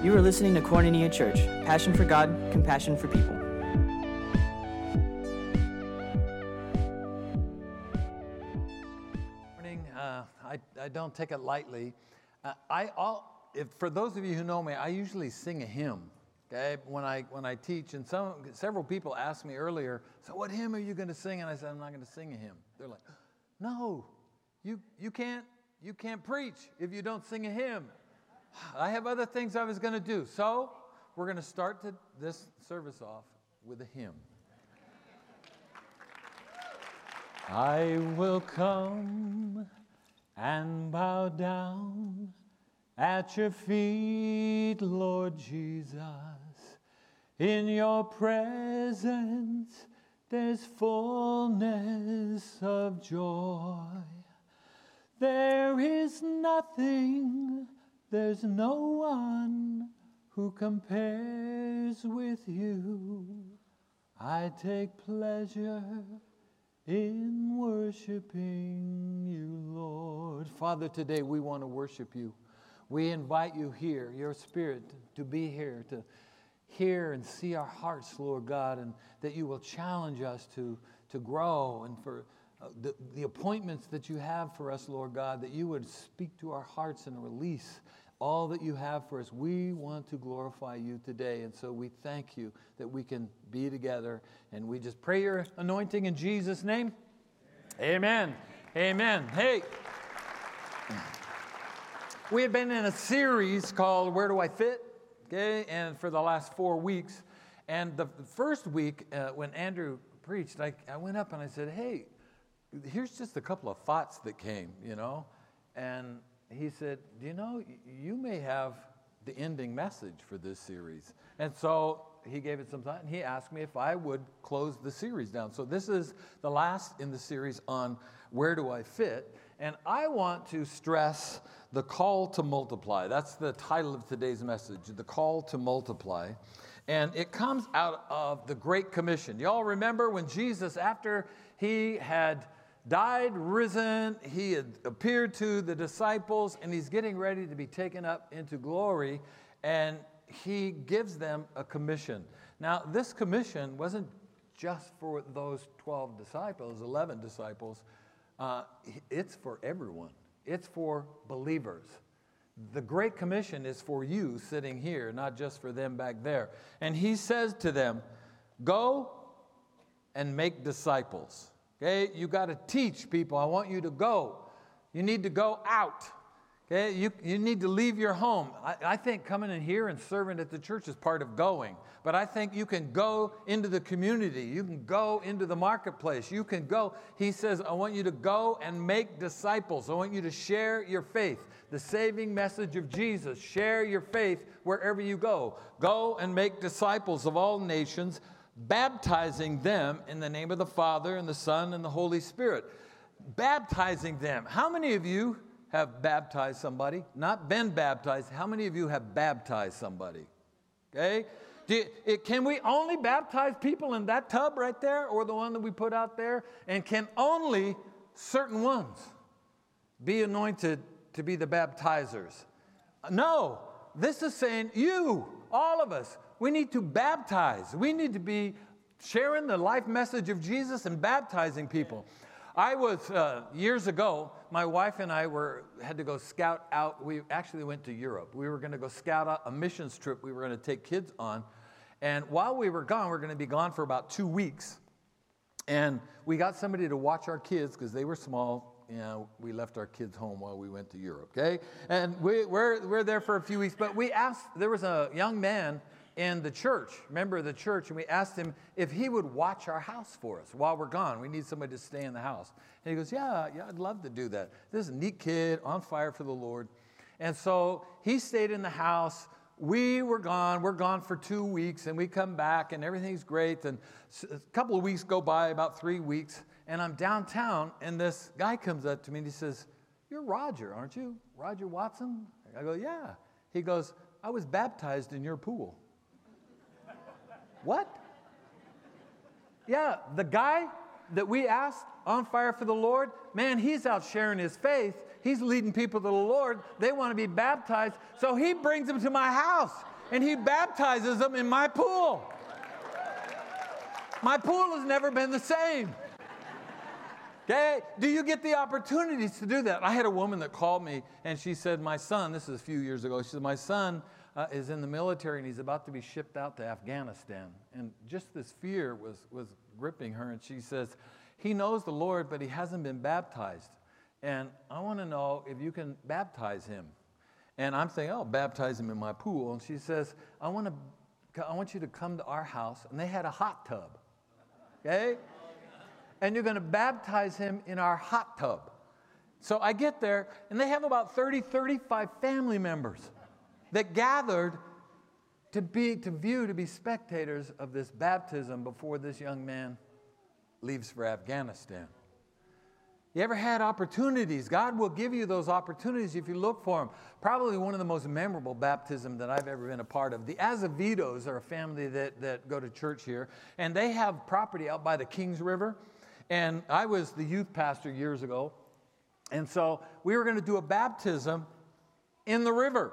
You are listening to Cornelia Church, passion for God, compassion for people. Good morning. I don't take it lightly. For those of you who know me, I usually sing a hymn. Okay, when I teach, and several people asked me earlier, so what hymn are you going to sing? And I said, I'm not going to sing a hymn. They're like, no, you can't preach if you don't sing a hymn. I have other things I was going to do, so we're going to start this service off with a hymn. I will come and bow down at your feet, Lord Jesus. In your presence there's fullness of joy. There is nothing, there's no one who compares with you. I take pleasure in worshiping you, Lord. Father, today we want to worship you. We invite you here, your Spirit, to be here, to hear and see our hearts, Lord God, and that you will challenge us to grow, and for the appointments that you have for us, Lord God, that you would speak to our hearts and release all that you have for us. We want to glorify you today, and so we thank you that we can be together, and we just pray your anointing in Jesus' name. Amen. Amen. Amen. Hey. We have been in a series called Where Do I Fit? Okay, and for the last 4 weeks. And the first week, when Andrew preached, I went up and I said, hey, here's just a couple of thoughts that came, you know. And he said, you know, you may have the ending message for this series. And so he gave it some thought, and he asked me if I would close the series down. So this is the last in the series on Where Do I Fit? And I want to stress the call to multiply. That's the title of today's message, the call to multiply. And it comes out of the Great Commission. Y'all remember when Jesus, after he had died, risen, he had appeared to the disciples, and he's getting ready to be taken up into glory, and he gives them a commission. Now, this commission wasn't just for those 11 disciples. It's for everyone. It's for believers. The Great Commission is for you sitting here, not just for them back there. And he says to them, go and make disciples. Okay, you got to teach people. I want you to go. You need to go out. Okay, you need to leave your home. I think coming in here and serving at the church is part of going. But I think you can go into the community. You can go into the marketplace. You can go. He says, I want you to go and make disciples. I want you to share your faith. The saving message of Jesus. Share your faith wherever you go. Go and make disciples of all nations, baptizing them in the name of the Father and the Son and the Holy Spirit. Baptizing them. How many of you have baptized somebody? Not been baptized. How many of you have baptized somebody? Okay? Can we only baptize people in that tub right there, or the one that we put out there? And can only certain ones be anointed to be the baptizers? No. This is saying you, all of us, we need to baptize. We need to be sharing the life message of Jesus and baptizing people. I was, years ago, my wife and I had to go scout out. We actually went to Europe. We were going to go scout out a missions trip we were going to take kids on. And while we were gone, we were going to be gone for about 2 weeks. And we got somebody to watch our kids because they were small. You know, we left our kids home while we went to Europe, okay? And we're there for a few weeks. But we asked, there was a young man in the church, member of the church, and we asked him if he would watch our house for us while we're gone. We need somebody to stay in the house. And he goes, yeah, I'd love to do that. This is a neat kid, on fire for the Lord. And so he stayed in the house. We were gone. We're gone for 2 weeks, and we come back, and everything's great. And a couple of weeks go by, about 3 weeks, and I'm downtown, and this guy comes up to me, and he says, you're Roger, aren't you? Roger Watson? I go, yeah. He goes, I was baptized in your pool. What? Yeah, the guy that we asked, on fire for the Lord, man, he's out sharing his faith, he's leading people to the Lord. They want to be baptized. So he brings them to my house, and he baptizes them in my pool. My pool has never been the same. Okay? Do you get the opportunities to do that? I had a woman that called me, and she said, my son, this is a few years ago, she said, my son is in the military, and he's about to be shipped out to Afghanistan. And just this fear was gripping her, and she says, he knows the Lord, but he hasn't been baptized. And I want to know if you can baptize him. And I'm saying, I'll baptize him in my pool. And she says, I want you to come to our house. And they had a hot tub, okay? And you're going to baptize him in our hot tub. So I get there, and they have about 30, 35 family members that gathered to be spectators of this baptism before this young man leaves for Afghanistan. You ever had opportunities? God will give you those opportunities if you look for them. Probably one of the most memorable baptisms that I've ever been a part of. The Azevedos are a family that go to church here, and they have property out by the Kings River. And I was the youth pastor years ago, and so we were going to do a baptism in the river.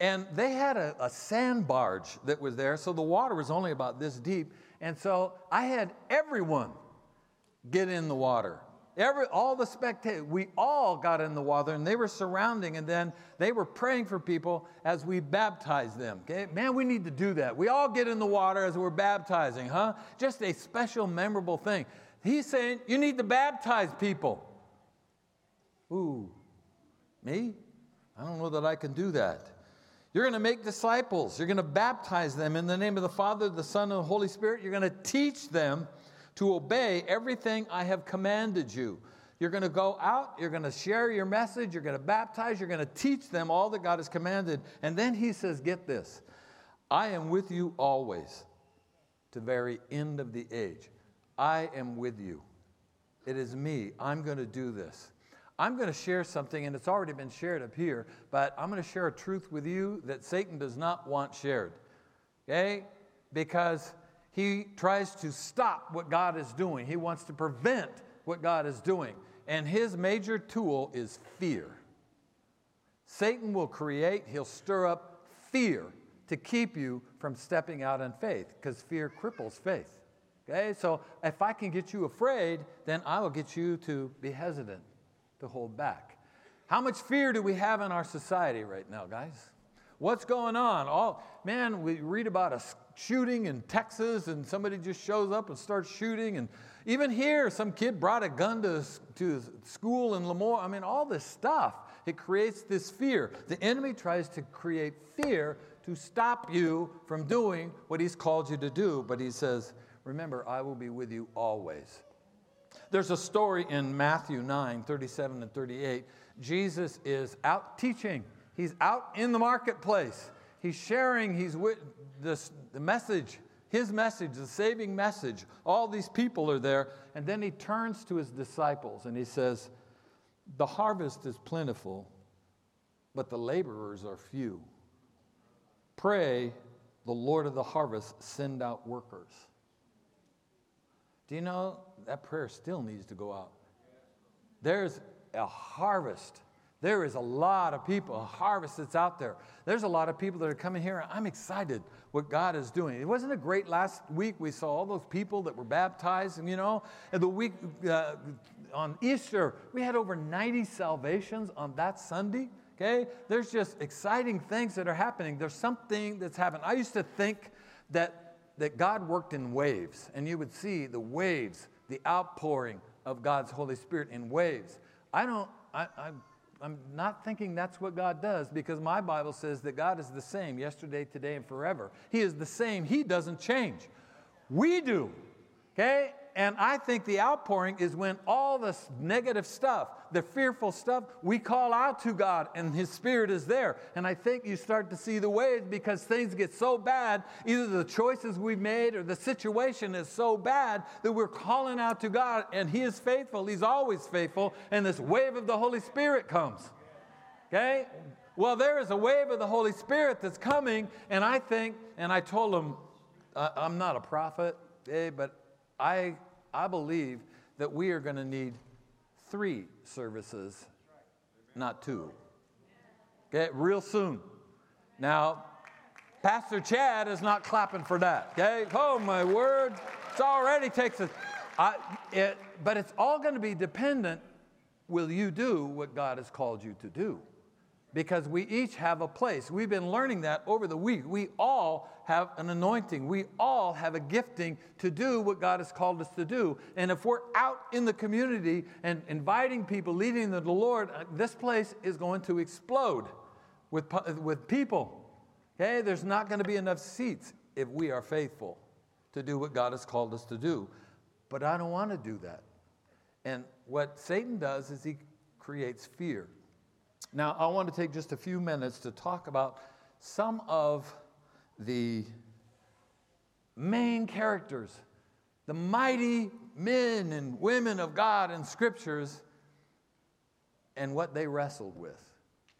And they had a sand barge that was there, so the water was only about this deep. And so I had everyone get in the water. All the spectators, we all got in the water, and they were surrounding, and then they were praying for people as we baptized them. Okay, man, we need to do that. We all get in the water as we're baptizing, huh? Just a special, memorable thing. He's saying, you need to baptize people. Ooh, me? I don't know that I can do that. You're going to make disciples. You're going to baptize them in the name of the Father, the Son, and the Holy Spirit. You're going to teach them to obey everything I have commanded you. You're going to go out, you're going to share your message, you're going to baptize, you're going to teach them all that God has commanded. And then he says, get this, I am with you always to the very end of the age. I am with you. It is me. I'm going to do this. I'm going to share something, and it's already been shared up here, but I'm going to share a truth with you that Satan does not want shared. Okay? Because he tries to stop what God is doing. He wants to prevent what God is doing. And his major tool is fear. Satan will create, he'll stir up fear to keep you from stepping out in faith, because fear cripples faith. Okay, so if I can get you afraid, then I will get you to be hesitant, to hold back. How much fear do we have in our society right now, guys? What's going on? Man, we read about a shooting in Texas, and somebody just shows up and starts shooting. And even here, some kid brought a gun to school in Lemoore. I mean, all this stuff, it creates this fear. The enemy tries to create fear to stop you from doing what he's called you to do. But he says, remember, I will be with you always. There's a story in Matthew 9:37 and 38. Jesus is out teaching. He's out in the marketplace. He's sharing the message, his message, the saving message. All these people are there. And then he turns to his disciples and he says, the harvest is plentiful, but the laborers are few. Pray the Lord of the harvest, send out workers. Do you know that prayer still needs to go out? There's a harvest. There is a lot of people, a harvest that's out there. There's a lot of people that are coming here. I'm excited what God is doing. It wasn't a great last week. We saw all those people that were baptized, and you know, and the week on Easter, we had over 90 salvations on that Sunday, okay? There's just exciting things that are happening. There's something that's happened. I used to think that God worked in waves, and you would see the waves, the outpouring of God's Holy Spirit in waves. I'm not thinking that's what God does, because my Bible says that God is the same yesterday, today, and forever. He is the same. He doesn't change. We do, okay? And I think the outpouring is when all this negative stuff, the fearful stuff, we call out to God, and his Spirit is there. And I think you start to see the waves, because things get so bad, either the choices we've made or the situation is so bad that we're calling out to God, and he is faithful. He's always faithful. And this wave of the Holy Spirit comes. Okay? Well, there is a wave of the Holy Spirit that's coming, and I think, and I told him, I'm not a prophet, but I believe that we are going to need 3 services not two. Okay, real soon. Now, Pastor Chad is not clapping for that. Okay, oh my word, it already takes a. But it's all going to be dependent. Will you do what God has called you to do? Because we each have a place. We've been learning that over the week. We all have an anointing. We all have a gifting to do what God has called us to do. And if we're out in the community and inviting people, leading them to the Lord, this place is going to explode with people. Okay, there's not going to be enough seats if we are faithful to do what God has called us to do. But I don't want to do that. And what Satan does is he creates fear. Now, I want to take just a few minutes to talk about some of the main characters, the mighty men and women of God in scriptures, and what they wrestled with.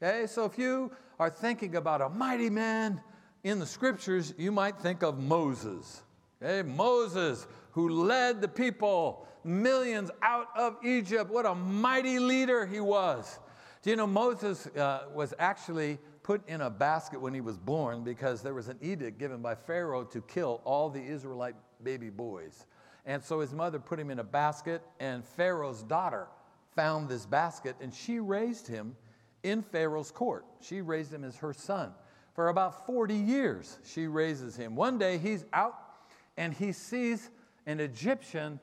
Okay, so if you are thinking about a mighty man in the scriptures, you might think of Moses. Okay, Moses, who led the people, millions out of Egypt. What a mighty leader he was. Do you know Moses was actually put in a basket when he was born because there was an edict given by Pharaoh to kill all the Israelite baby boys. And so his mother put him in a basket, and Pharaoh's daughter found this basket, and she raised him in Pharaoh's court. She raised him as her son. For about 40 years, she raises him. One day he's out, and he sees an Egyptian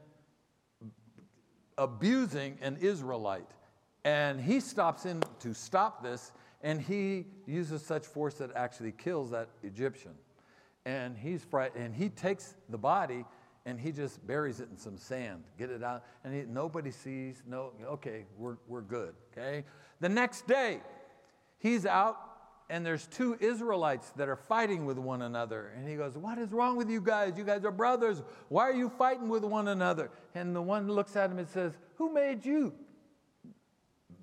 abusing an Israelite. And he stops in to stop this, and he uses such force that actually kills that Egyptian. And he's frightened, and he takes the body, and he just buries it in some sand, get it out, and nobody sees. No, okay, we're good. Okay. The next day, he's out, and there's two Israelites that are fighting with one another. And he goes, what is wrong with you guys? You guys are brothers. Why are you fighting with one another? And the one looks at him and says, who made you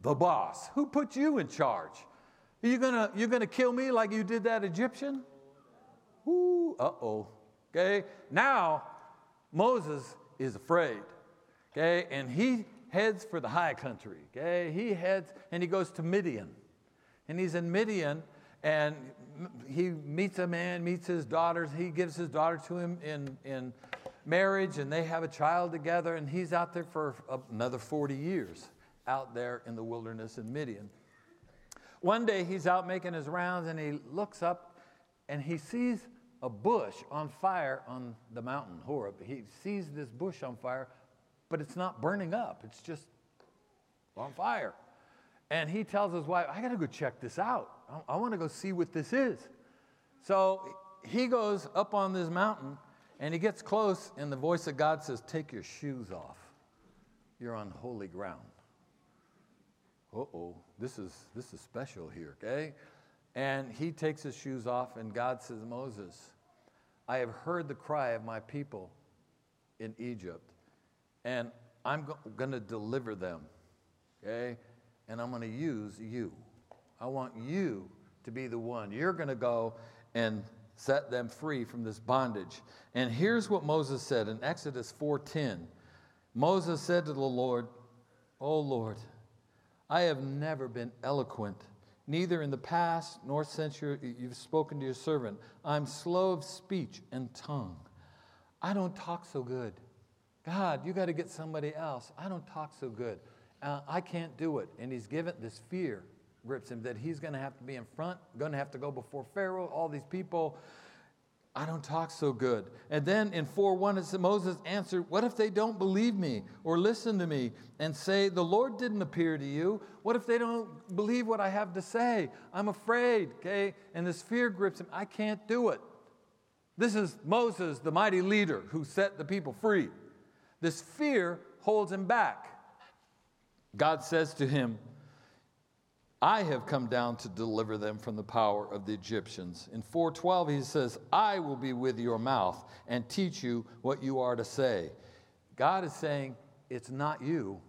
the boss? Who put you in charge? Are you gonna kill me like you did that Egyptian? Ooh, uh-oh. Okay. Now Moses is afraid. Okay, and he heads for the high country. Okay, he heads and he goes to Midian. And he's in Midian, and he meets a man, meets his daughters. He gives his daughter to him in marriage, and they have a child together. And he's out there for another 40 years. Out there in the wilderness in Midian. One day he's out making his rounds, and he looks up and he sees a bush on fire on the mountain Horeb. He sees this bush on fire, but it's not burning up. It's just on fire. And he tells his wife, I got to go check this out. I want to go see what this is. So he goes up on this mountain, and he gets close, and the voice of God says, take your shoes off. You're on holy ground. Uh-oh, this is special here, okay? And he takes his shoes off, and God says, Moses, I have heard the cry of my people in Egypt, and I'm going to deliver them, okay? And I'm going to use you. I want you to be the one. You're going to go and set them free from this bondage. And here's what Moses said in Exodus 4:10. Moses said to the Lord, O Lord, I have never been eloquent, neither in the past nor since you've spoken to your servant. I'm slow of speech and tongue. I don't talk so good. God, you got to get somebody else. I don't talk so good. I can't do it. And he's given this fear, grips him, that he's going to have to be in front, going to have to go before Pharaoh, all these people. I don't talk so good. And then in 4:1, it says, Moses answered, what if they don't believe me or listen to me and say, the Lord didn't appear to you? What if they don't believe what I have to say? I'm afraid, okay? And this fear grips him. I can't do it. This is Moses, the mighty leader who set the people free. This fear holds him back. God says to him, I have come down to deliver them from the power of the Egyptians. In 4:12, he says, I will be with your mouth and teach you what you are to say. God is saying, it's not you,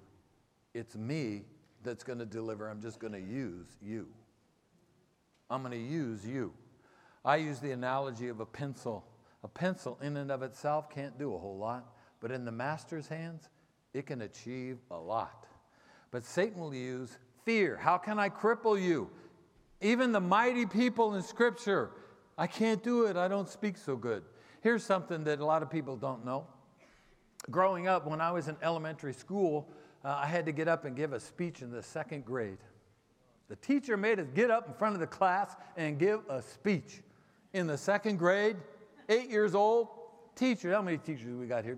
it's me that's going to deliver. I'm just going to use you. I'm going to use you. I use the analogy of a pencil. A pencil in and of itself can't do a whole lot, but in the master's hands, it can achieve a lot. But Satan will use fear. How can I cripple you? Even the mighty people in Scripture, I can't do it. I don't speak so good. Here's something that a lot of people don't know. Growing up, when I was in elementary school, I had to get up and give a speech in the second grade. The teacher made us get up in front of the class and give a speech. In the second grade, 8 years old, teacher, how many teachers we got here?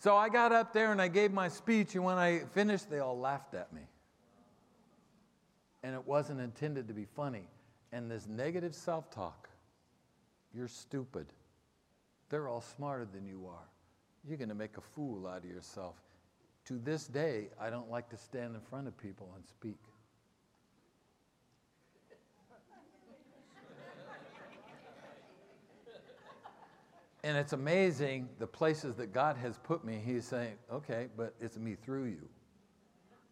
So I got up there and I gave my speech, and when I finished, they all laughed at me. And it wasn't intended to be funny. And this negative self-talk, you're stupid. They're all smarter than you are. You're going to make a fool out of yourself. To this day, I don't like to stand in front of people and speak. And it's amazing the places that God has put me. He's saying, okay, but it's me through you.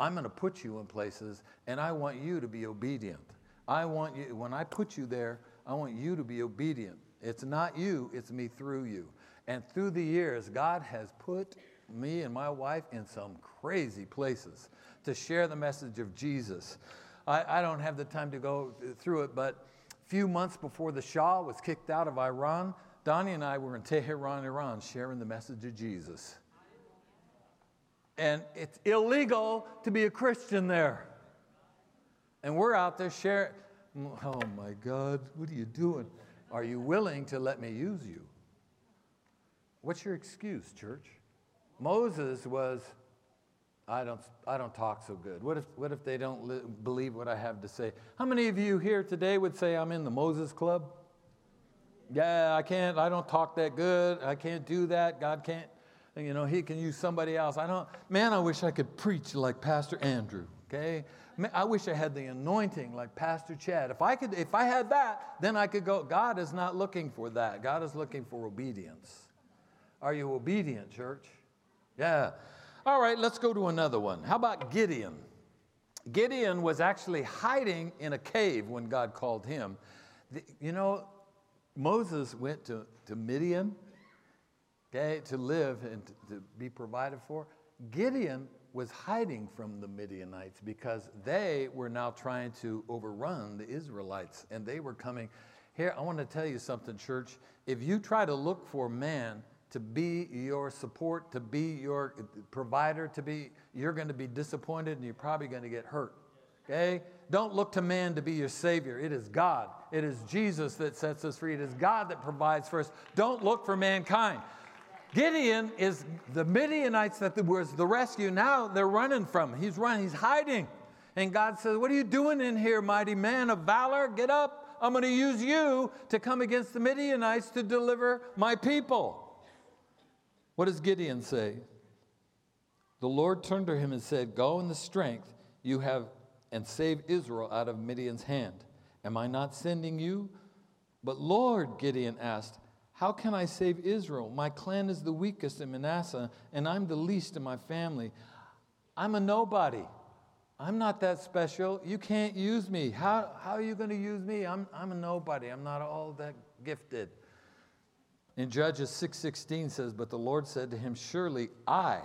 I'm going to put you in places, and I want you to be obedient. I want you, when I put you there, I want you to be obedient. It's not you, it's me through you. And through the years, God has put me and my wife in some crazy places to share the message of Jesus. I don't have the time to go through it, but a few months before the Shah was kicked out of Iran, Donnie and I were in Tehran, Iran, sharing the message of Jesus. And it's illegal to be a Christian there. And we're out there sharing. Oh, my God, what are you doing? Are you willing to let me use you? What's your excuse, church? Moses was, I don't talk so good. What if they don't believe what I have to say? How many of you here today would say I'm in the Moses Club? Yeah, I don't talk that good. I can't do that. God can't. You know, he can use somebody else. I wish I could preach like Pastor Andrew, okay? Man, I wish I had the anointing like Pastor Chad. If I had that, then I could go. God is not looking for that. God is looking for obedience. Are you obedient, church? Yeah. All right, let's go to another one. How about Gideon? Gideon was actually hiding in a cave when God called him. Moses went to Midian, okay, to live and to be provided for. Gideon was hiding from the Midianites because they were now trying to overrun the Israelites, and they were coming. Here, I want to tell you something, church. If you try to look for man to be your support, to be your provider, you're going to be disappointed and you're probably going to get hurt, okay? Don't look to man to be your savior. It is God. It is Jesus that sets us free. It is God that provides for us. Don't look for mankind. Gideon is the Midianites that was the rescue. Now they're running from him. He's running. He's hiding. And God says, what are you doing in here, mighty man of valor? Get up. I'm going to use you to come against the Midianites to deliver my people. What does Gideon say? The Lord turned to him and said, go in the strength you have and save Israel out of Midian's hand. Am I not sending you? But Lord, Gideon asked, how can I save Israel? My clan is the weakest in Manasseh, and I'm the least in my family. I'm a nobody. I'm not that special. You can't use me. How are you going to use me? I'm a nobody. I'm not all that gifted. In Judges 6:16 says, but the Lord said to him, surely I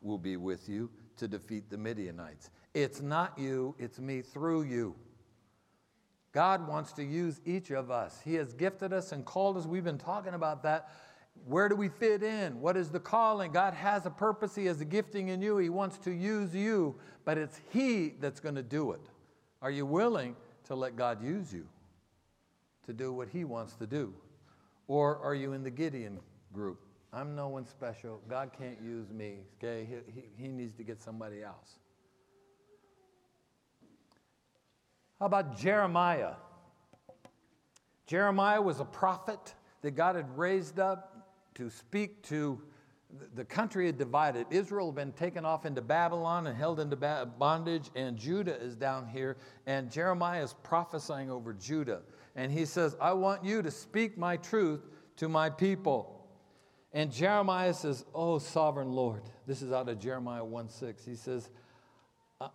will be with you to defeat the Midianites. It's not you, it's me through you. God wants to use each of us. He has gifted us and called us. We've been talking about that. Where do we fit in? What is the calling? God has a purpose. He has a gifting in you. He wants to use you, but it's He that's going to do it. Are you willing to let God use you to do what He wants to do? Or are you in the Gideon group? I'm no one special. God can't use me. Okay, he needs to get somebody else. How about Jeremiah? Jeremiah was a prophet that God had raised up to speak to. The country had divided. Israel had been taken off into Babylon and held into bondage, and Judah is down here, and Jeremiah is prophesying over Judah. And he says, I want you to speak my truth to my people. And Jeremiah says, oh, sovereign Lord. This is out of Jeremiah 1:6. He says,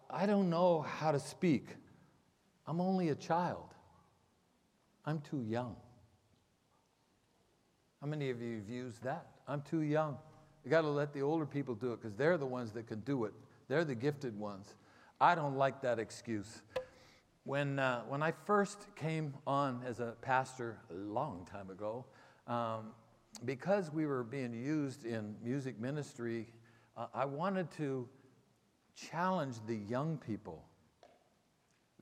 I don't know how to speak. I'm only a child. I'm too young. How many of you have used that? I'm too young. You got to let the older people do it because they're the ones that can do it. They're the gifted ones. I don't like that excuse. When I first came on as a pastor a long time ago, because we were being used in music ministry, I wanted to challenge the young people.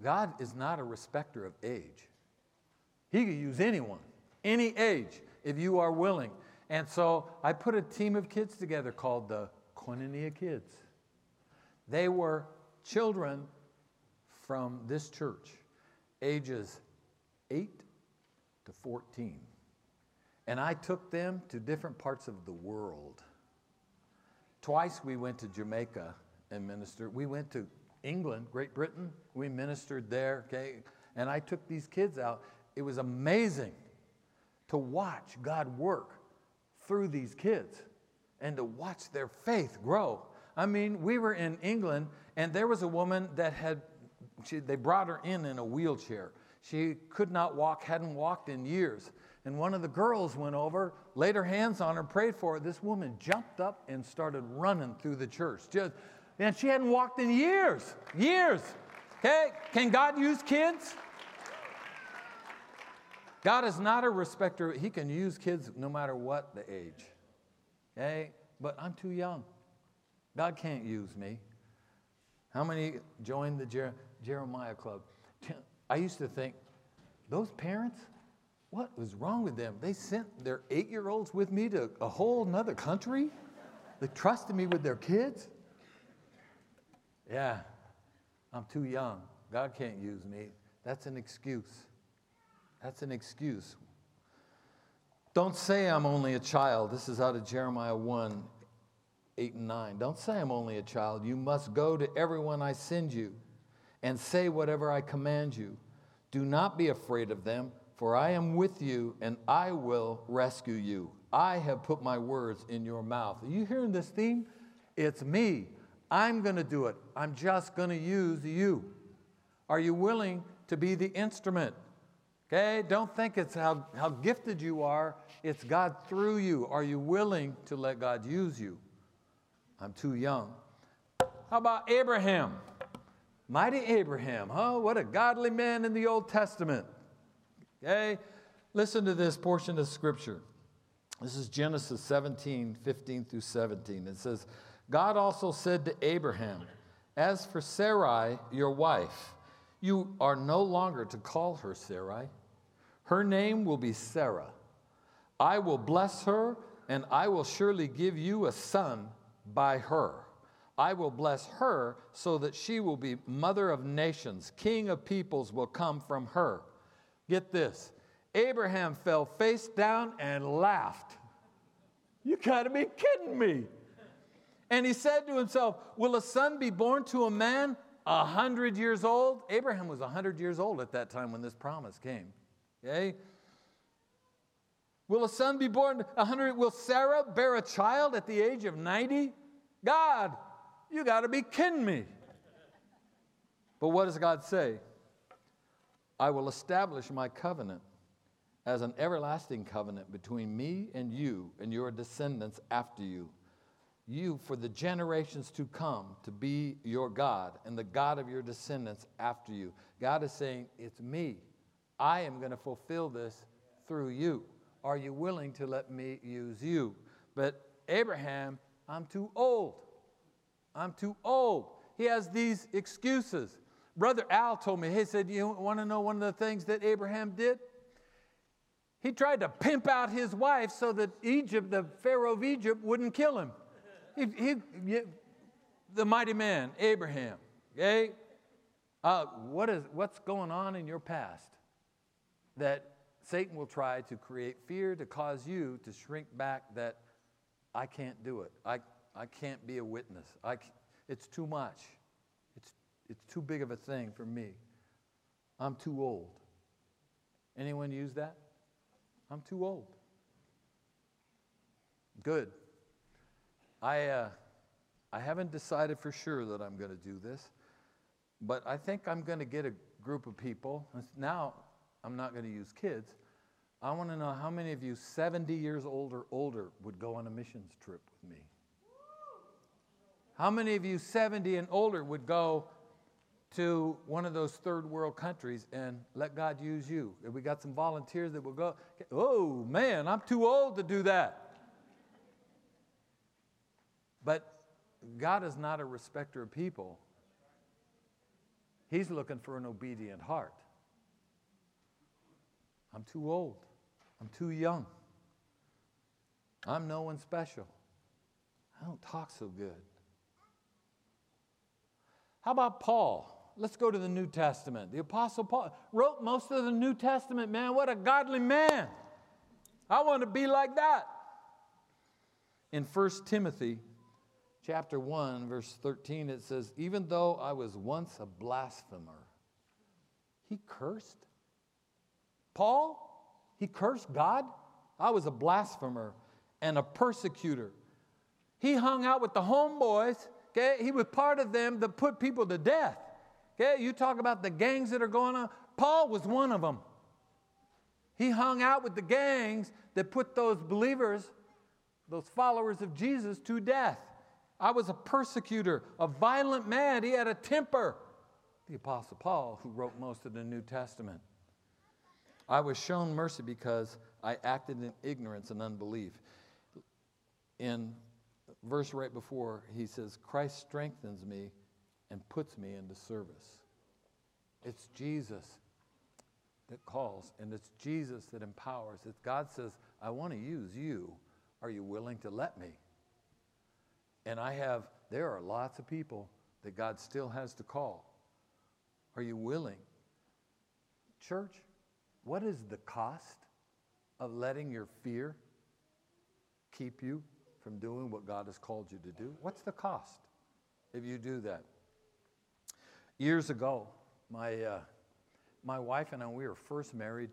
God is not a respecter of age. He can use anyone, any age, if you are willing. And so I put a team of kids together called the Koinonia Kids. They were children from this church, ages 8 to 14. And I took them to different parts of the world. Twice we went to Jamaica and ministered. We went to England, Great Britain. We ministered there, okay? And I took these kids out. It was amazing to watch God work through these kids and to watch their faith grow. I mean, we were in England, and there was a woman that they brought her in a wheelchair. She could not walk, hadn't walked in years. And one of the girls went over, laid her hands on her, prayed for her. This woman jumped up and started running through the church. And she hadn't walked in years. Okay, can God use kids? God is not a respecter. He can use kids no matter what the age. Okay, but I'm too young. God can't use me. How many joined the Jeremiah Club? I used to think, those parents, what was wrong with them? They sent their 8-year-olds with me to a whole nother country? They trusted me with their kids? Yeah, I'm too young. God can't use me. That's an excuse. That's an excuse. Don't say I'm only a child. This is out of Jeremiah 1. 8 and 9. Don't say I'm only a child. You must go to everyone I send you and say whatever I command you. Do not be afraid of them, for I am with you and I will rescue you. I have put my words in your mouth. Are you hearing this theme? It's me. I'm going to do it. I'm just going to use you. Are you willing to be the instrument? Okay, don't think it's how gifted you are. It's God through you. Are you willing to let God use you? I'm too young. How about Abraham? Mighty Abraham, huh? What a godly man in the Old Testament. Okay? Listen to this portion of Scripture. This is Genesis 17, 15 through 17. It says, God also said to Abraham, as for Sarai, your wife, you are no longer to call her Sarai. Her name will be Sarah. I will bless her, and I will surely give you a son by her. I will bless her so that she will be mother of nations. King of peoples will come from her. Get this. Abraham fell face down and laughed. You gotta be kidding me. And he said to himself, will a son be born to a man 100 years old? Abraham was 100 years old at that time when this promise came. Okay? Will a son be born 100? Will Sarah bear a child at the age of 90? God, you got to be kidding me. But what does God say? I will establish my covenant as an everlasting covenant between me and you and your descendants after you. You, for the generations to come, to be your God and the God of your descendants after you. God is saying, it's me. I am going to fulfill this through you. Are you willing to let me use you? But Abraham, I'm too old. I'm too old. He has these excuses. Brother Al told me, he said, you want to know one of the things that Abraham did? He tried to pimp out his wife so that Egypt, the Pharaoh of Egypt, wouldn't kill him. The mighty man, Abraham. Okay? What's going on in your past that Satan will try to create fear to cause you to shrink back that I can't do it. I can't be a witness. It's too much. It's too big of a thing for me. I'm too old. Anyone use that? I'm too old. Good. I haven't decided for sure that I'm going to do this, but I think I'm going to get a group of people. Now, I'm not going to use kids. I want to know how many of you 70 years old or older would go on a missions trip with me. How many of you 70 and older would go, to one of those third world countries and let God use you. We got some volunteers that will go, oh man, I'm too old to do that. But God is not a respecter of people. He's looking for an obedient heart. I'm too old. I'm too young. I'm no one special. I don't talk so good. How about Paul? Let's go to the New Testament. The Apostle Paul wrote most of the New Testament. Man, what a godly man. I want to be like that. In 1 Timothy chapter 1, verse 13, it says, even though I was once a blasphemer, he cursed. Paul, he cursed God. I was a blasphemer and a persecutor. He hung out with the homeboys. Okay? He was part of them that put people to death. Okay? You talk about the gangs that are going on. Paul was one of them. He hung out with the gangs that put those believers, those followers of Jesus, to death. I was a persecutor, a violent man. He had a temper. The Apostle Paul, who wrote most of the New Testament. I was shown mercy because I acted in ignorance and unbelief. In verse right before, he says, Christ strengthens me and puts me into service. It's Jesus that calls, and it's Jesus that empowers. It's God says, I want to use you. Are you willing to let me? And there are lots of people that God still has to call. Are you willing? Church, what is the cost of letting your fear keep you from doing what God has called you to do? What's the cost if you do that? Years ago, my wife and I, we were first married.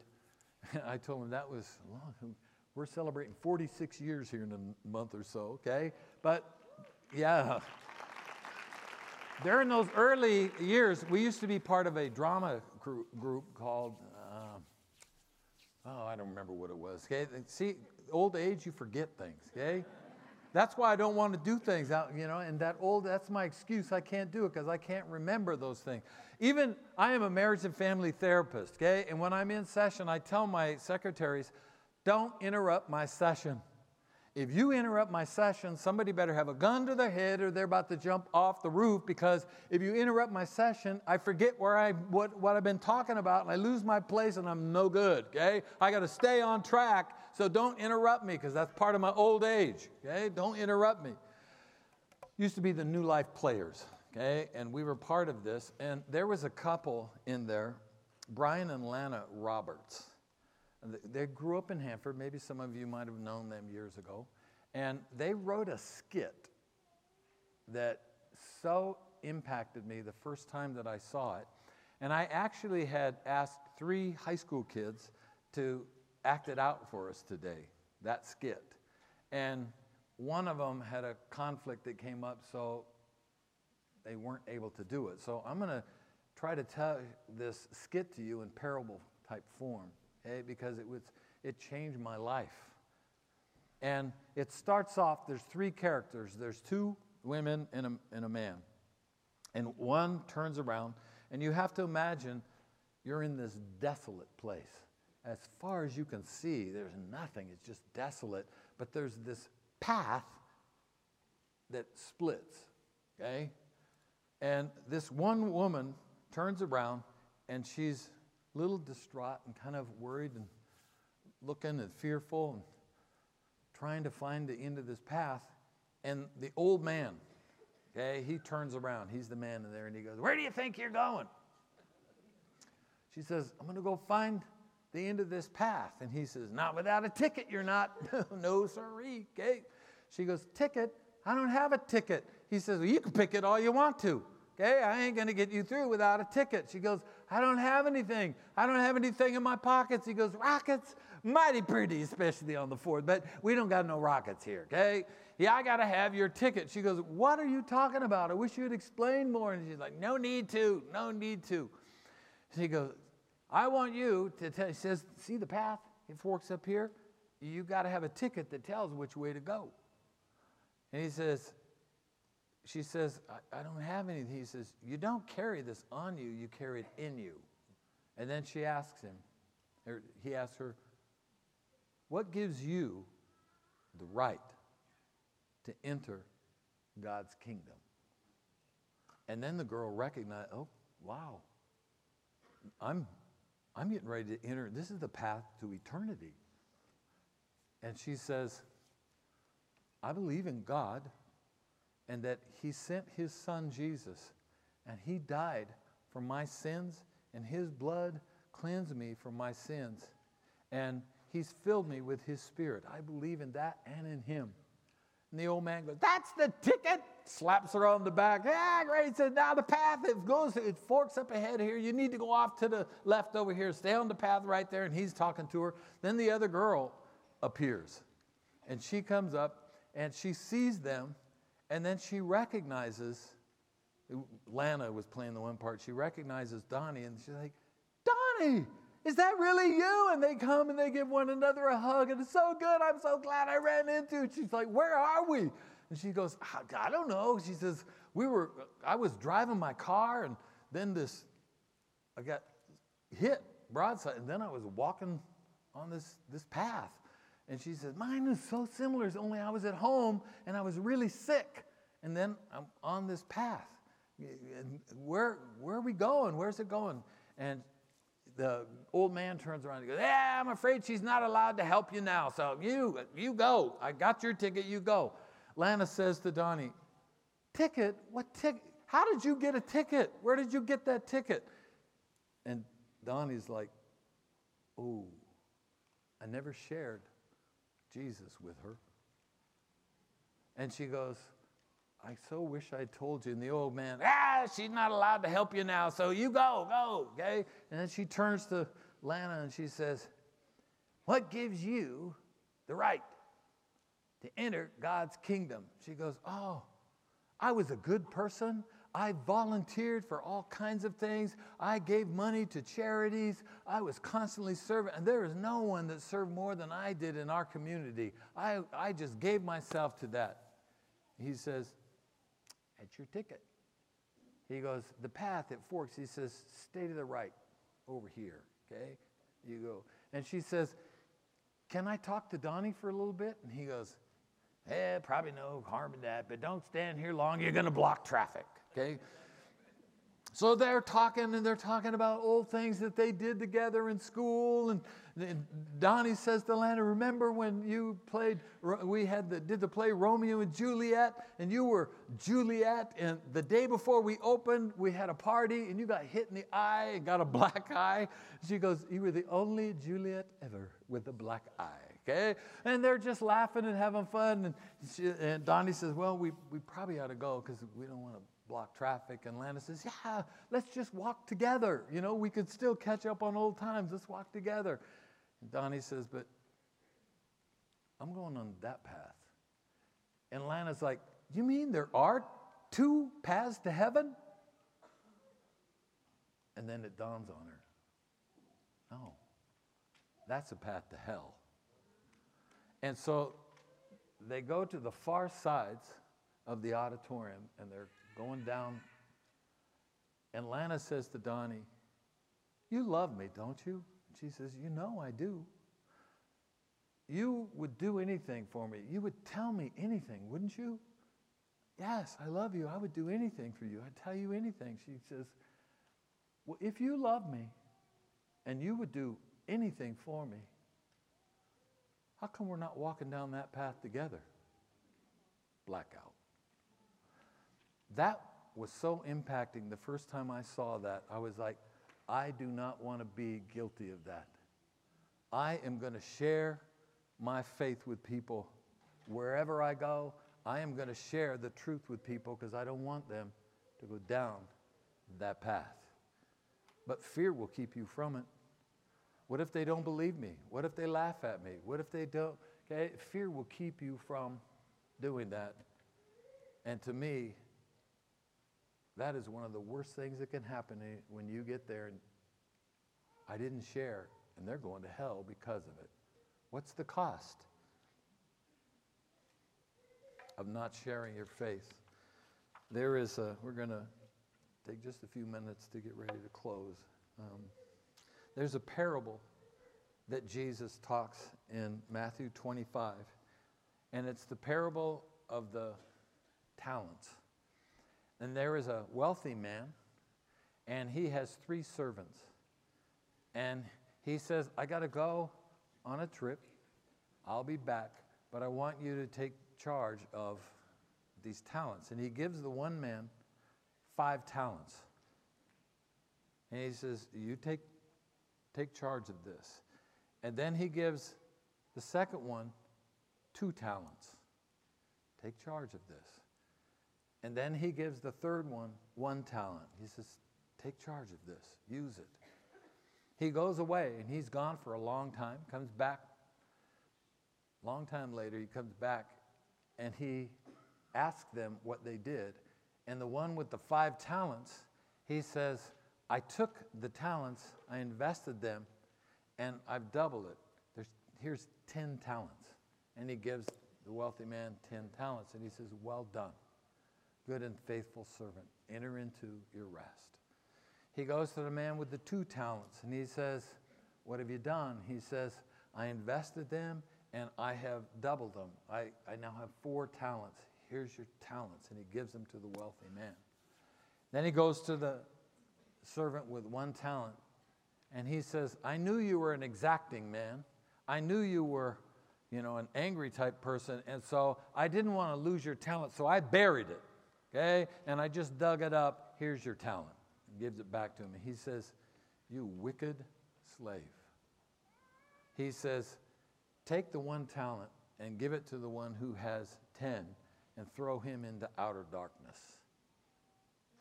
And I told him that was long. We're celebrating 46 years here in a month or so, okay? But, yeah. During those early years, we used to be part of a drama group called, I don't remember what it was. Okay? See, old age, you forget things, okay? That's why I don't want to do things, and that's my excuse. I can't do it because I can't remember those things. Even I am a marriage and family therapist, okay? And when I'm in session, I tell my secretaries, don't interrupt my session. If you interrupt my session, somebody better have a gun to their head or they're about to jump off the roof, because if you interrupt my session, I forget what I've been talking about, and I lose my place, and I'm no good, okay? I got to stay on track, so don't interrupt me, because that's part of my old age, okay? Don't interrupt me. Used to be the New Life Players, okay? And we were part of this, and there was a couple in there, Brian and Lana Roberts. They grew up in Hanford. Maybe some of you might have known them years ago. And they wrote a skit that so impacted me the first time that I saw it. And I actually had asked 3 high school kids to act it out for us today, that skit. And one of them had a conflict that came up, so they weren't able to do it. So I'm going to try to tell this skit to you in parable-type form. Okay, because it changed my life. And it starts off, there's 3 characters. There's 2 women and a man. And one turns around, and you have to imagine you're in this desolate place. As far as you can see, there's nothing. It's just desolate. But there's this path that splits, okay? And this one woman turns around, and she's a little distraught and kind of worried and looking and fearful and trying to find the end of this path. And the old man, okay, he turns around. He's the man in there, and he goes, where do you think you're going? She says, I'm going to go find the end of this path. And he says, not without a ticket, you're not. No, sorry. Okay. She goes, ticket? I don't have a ticket. He says, well, you can pick it all you want to. Okay, I ain't going to get you through without a ticket. She goes, I don't have anything. I don't have anything in my pockets. He goes, rockets? Mighty pretty, especially on the Ford, but we don't got no rockets here, okay? Yeah, I got to have your ticket. She goes, what are you talking about? I wish you would explain more. And she's like, no need to. She goes, I want you to tell, she says, see the path? It forks up here. You got to have a ticket that tells which way to go. And he says, she says, I don't have anything. He says, you don't carry this on you, you carry it in you. And then she asks him, or he asks her, what gives you the right to enter God's kingdom? And then the girl recognized, oh, wow, I'm getting ready to enter. This is the path to eternity. And she says, I believe in God and that he sent his son Jesus, and he died for my sins, and his blood cleansed me from my sins, and he's filled me with his spirit. I believe in that and in him. And the old man goes, that's the ticket, slaps her on the back. Yeah, great. He says, now the path, it forks up ahead here. You need to go off to the left over here. Stay on the path right there. And he's talking to her. Then the other girl appears, and she comes up, and she sees them, and then she recognizes, Lana was playing the one part, she recognizes Donnie, and she's like, Donnie, is that really you? And they come and they give one another a hug, and it's so good, I'm so glad I ran into it. She's like, where are we? And she goes, I don't know. She says, I was driving my car, and then I got hit broadside, and then I was walking on this path. And she says, mine is so similar, it's only I was at home and I was really sick. And then I'm on this path. Where are we going? Where's it going? And the old man turns around and goes, yeah, I'm afraid she's not allowed to help you now. So you go. I got your ticket, you go. Lana says to Donnie, ticket? What ticket? How did you get a ticket? Where did you get that ticket? And Donnie's like, oh, I never shared Jesus with her. And she goes, I so wish I told you. And the old man, she's not allowed to help you now, so you go, okay? And then she turns to Lana and she says, what gives you the right to enter God's kingdom? She goes, oh, I was a good person. I volunteered for all kinds of things. I gave money to charities. I was constantly serving. And there is no one that served more than I did in our community. I just gave myself to that. He says, that's your ticket. He goes, the path, it forks. He says, stay to the right over here, okay? You go. And she says, can I talk to Donnie for a little bit? And he goes, probably no harm in that, but don't stand here long. You're going to block traffic. Okay, so they're talking, and they're talking about old things that they did together in school, and Donnie says to Lana, remember when you played, did the play Romeo and Juliet, and you were Juliet, and the day before we opened, we had a party, and you got hit in the eye and got a black eye. She goes, you were the only Juliet ever with a black eye. Okay? And they're just laughing and having fun, and Donnie says, well, we probably ought to go because we don't want to block traffic. And Lana says, yeah, let's just walk together. You know, we could still catch up on old times. Let's walk together. And Donnie says, but I'm going on that path. And Lana's like, you mean there are two paths to heaven? And then it dawns on her. No, that's a path to hell. And so they go to the far sides of the auditorium, and they're going down, and Lana says to Donnie, you love me, don't you? And she says, you know I do. You would do anything for me. You would tell me anything, wouldn't you? Yes, I love you. I would do anything for you. I'd tell you anything. She says, well, if you love me and you would do anything for me, how come we're not walking down that path together? Blackout. That was so impacting. The first time I saw that, I was like, I do not want to be guilty of that. I am going to share my faith with people. Wherever I go, I am going to share the truth with people because I don't want them to go down that path. But fear will keep you from it. What if they don't believe me? What if they laugh at me? What if they don't? Okay, fear will keep you from doing that. And to me, that is one of the worst things that can happen when you get there and I didn't share and they're going to hell because of it. What's the cost of not sharing your faith We're going to take just a few minutes to get ready to close. There's a parable that Jesus talks in Matthew 25, and it's the parable of the talents. And there is a wealthy man, and he has 3 servants. And he says, I got to go on a trip. I'll be back, but I want you to take charge of these talents. And he gives the one man 5 talents. And he says, you take charge of this. And then he gives the second one 2 talents. Take charge of this. And then he gives the third one 1 talent. He says, take charge of this. Use it. He goes away, and he's gone for a long time, comes back. Long time later, he comes back, and he asks them what they did. And the one with the 5 talents, he says, I took the talents, I invested them, and I've doubled it. Here's 10 talents. And he gives the wealthy man 10 talents, and he says, well done. Good and faithful servant, enter into your rest. He goes to the man with the 2 talents, and he says, what have you done? He says, I invested them, and I have doubled them. I now have 4 talents. Here's your talents. And he gives them to the wealthy man. Then he goes to the servant with 1 talent, and he says, I knew you were an exacting man. I knew you were, an angry type person, and so I didn't want to lose your talent, so I buried it. Okay, and I just dug it up. Here's your talent. And gives it back to him. He says, you wicked slave. He says, take the 1 talent and give it to the one who has 10 and throw him into outer darkness.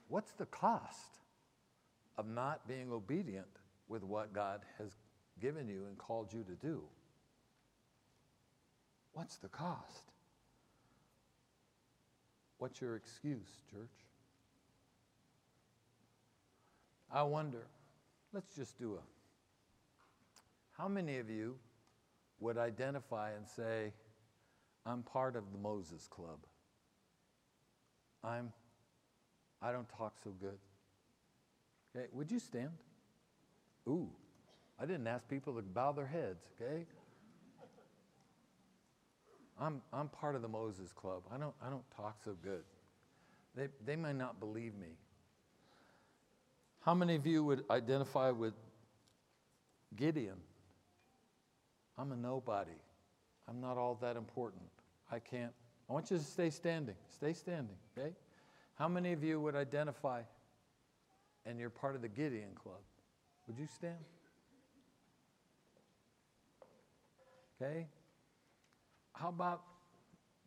What's the cost of not being obedient with what God has given you and called you to do? What's the cost? What's your excuse, church? I wonder, let's just how many of you would identify and say, I'm part of the Moses Club. I don't talk so good. Okay, would you stand? Ooh, I didn't ask people to bow their heads, okay? I'm part of the Moses Club. I don't talk so good. They might not believe me. How many of you would identify with Gideon? I'm a nobody. I'm not all that important. I want you to stay standing. Stay standing, okay? How many of you would identify and you're part of the Gideon Club? Would you stand? Okay? How about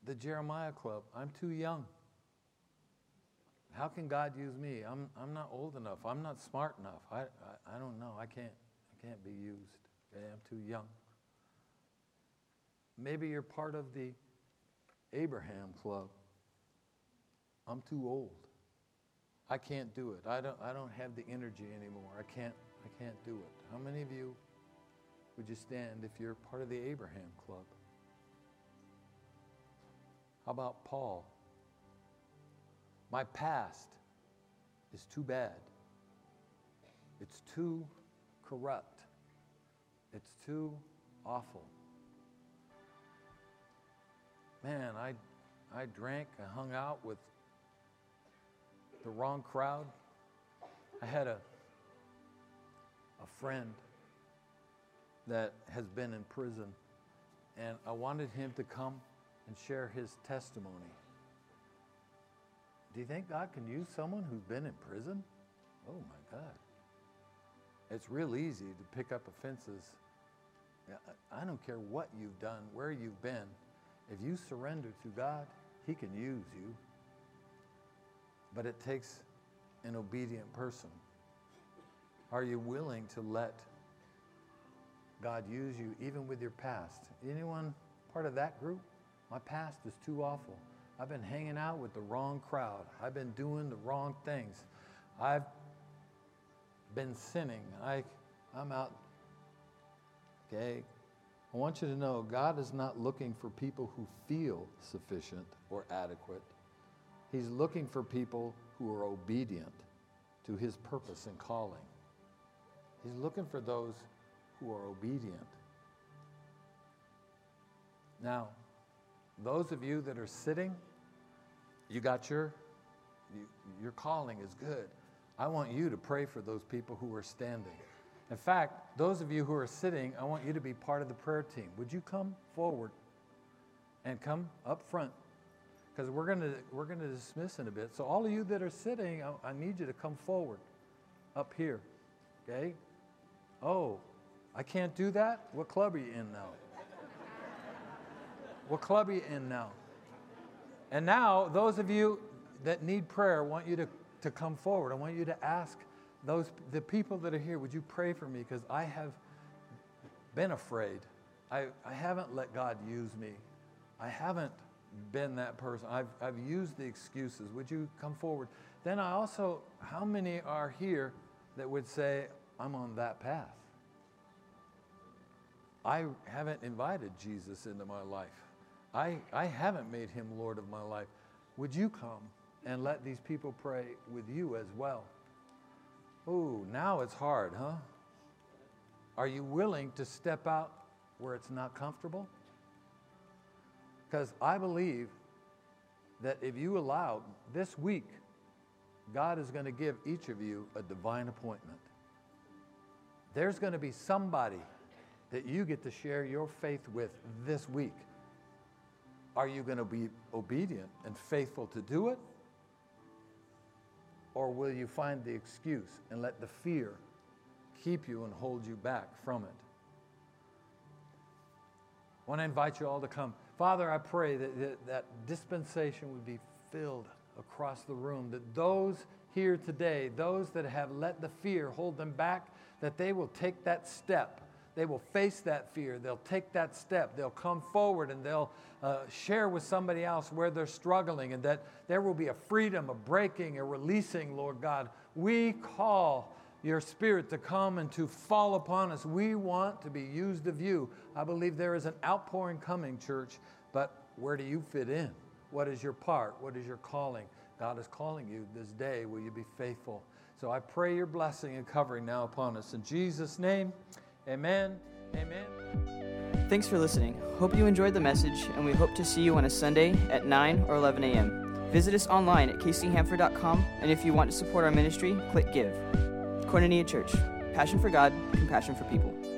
the Jeremiah Club? I'm too young. How can God use me? I'm not old enough. I'm not smart enough. I don't know. I can't be used. Okay? I'm too young. Maybe you're part of the Abraham Club. I'm too old. I can't do it. I don't have the energy anymore. I can't do it. How many of you would you stand if you're part of the Abraham Club? How about Paul? My past is too bad. It's too corrupt. It's too awful. Man, I drank, I hung out with the wrong crowd. I had a friend that has been in prison, and I wanted him to come and share his testimony. Do you think God can use someone who's been in prison? Oh my God. It's real easy to pick up offenses. I don't care what you've done, where you've been. If you surrender to God, He can use you. But it takes an obedient person. Are you willing to let God use you even with your past? Anyone part of that group? My past is too awful. I've been hanging out with the wrong crowd. I've been doing the wrong things. I've been sinning. I'm out. Okay? I want you to know God is not looking for people who feel sufficient or adequate. He's looking for people who are obedient to his purpose and calling. He's looking for those who are obedient. Now, those of you that are sitting, you got your calling is good. I want you to pray for those people who are standing. In fact, those of you who are sitting, I want you to be part of the prayer team. Would you come forward and come up front? Because we're gonna dismiss in a bit. So all of you that are sitting, I need you to come forward up here, okay? Oh, I can't do that? What club are you in now? What club are you in now? And now, those of you that need prayer, I want you to come forward. I want you to ask the people that are here, would you pray for me? Because I have been afraid. I haven't let God use me. I haven't been that person. I've used the excuses. Would you come forward? Then I also, how many are here that would say, I'm on that path? I haven't invited Jesus into my life. I haven't made him Lord of my life. Would you come and let these people pray with you as well? Ooh, now it's hard, huh? Are you willing to step out where it's not comfortable? Because I believe that if you allow, this week, God is going to give each of you a divine appointment. There's going to be somebody that you get to share your faith with this week. Are you going to be obedient and faithful to do it? Or will you find the excuse and let the fear keep you and hold you back from it? I want to invite you all to come. Father, I pray that dispensation would be filled across the room, that those here today, those that have let the fear hold them back, that they will take that step. They will face that fear. They'll take that step. They'll come forward and they'll share with somebody else where they're struggling, and that there will be a freedom, a breaking, a releasing, Lord God. We call your Spirit to come and to fall upon us. We want to be used of you. I believe there is an outpouring coming, church, but where do you fit in? What is your part? What is your calling? God is calling you this day. Will you be faithful? So I pray your blessing and covering now upon us. In Jesus' name, amen. Amen. Thanks for listening. Hope you enjoyed the message, and we hope to see you on a Sunday at 9 or 11 a.m. Visit us online at kchanford.com, and if you want to support our ministry, click Give. Koinonia Church, passion for God, compassion for people.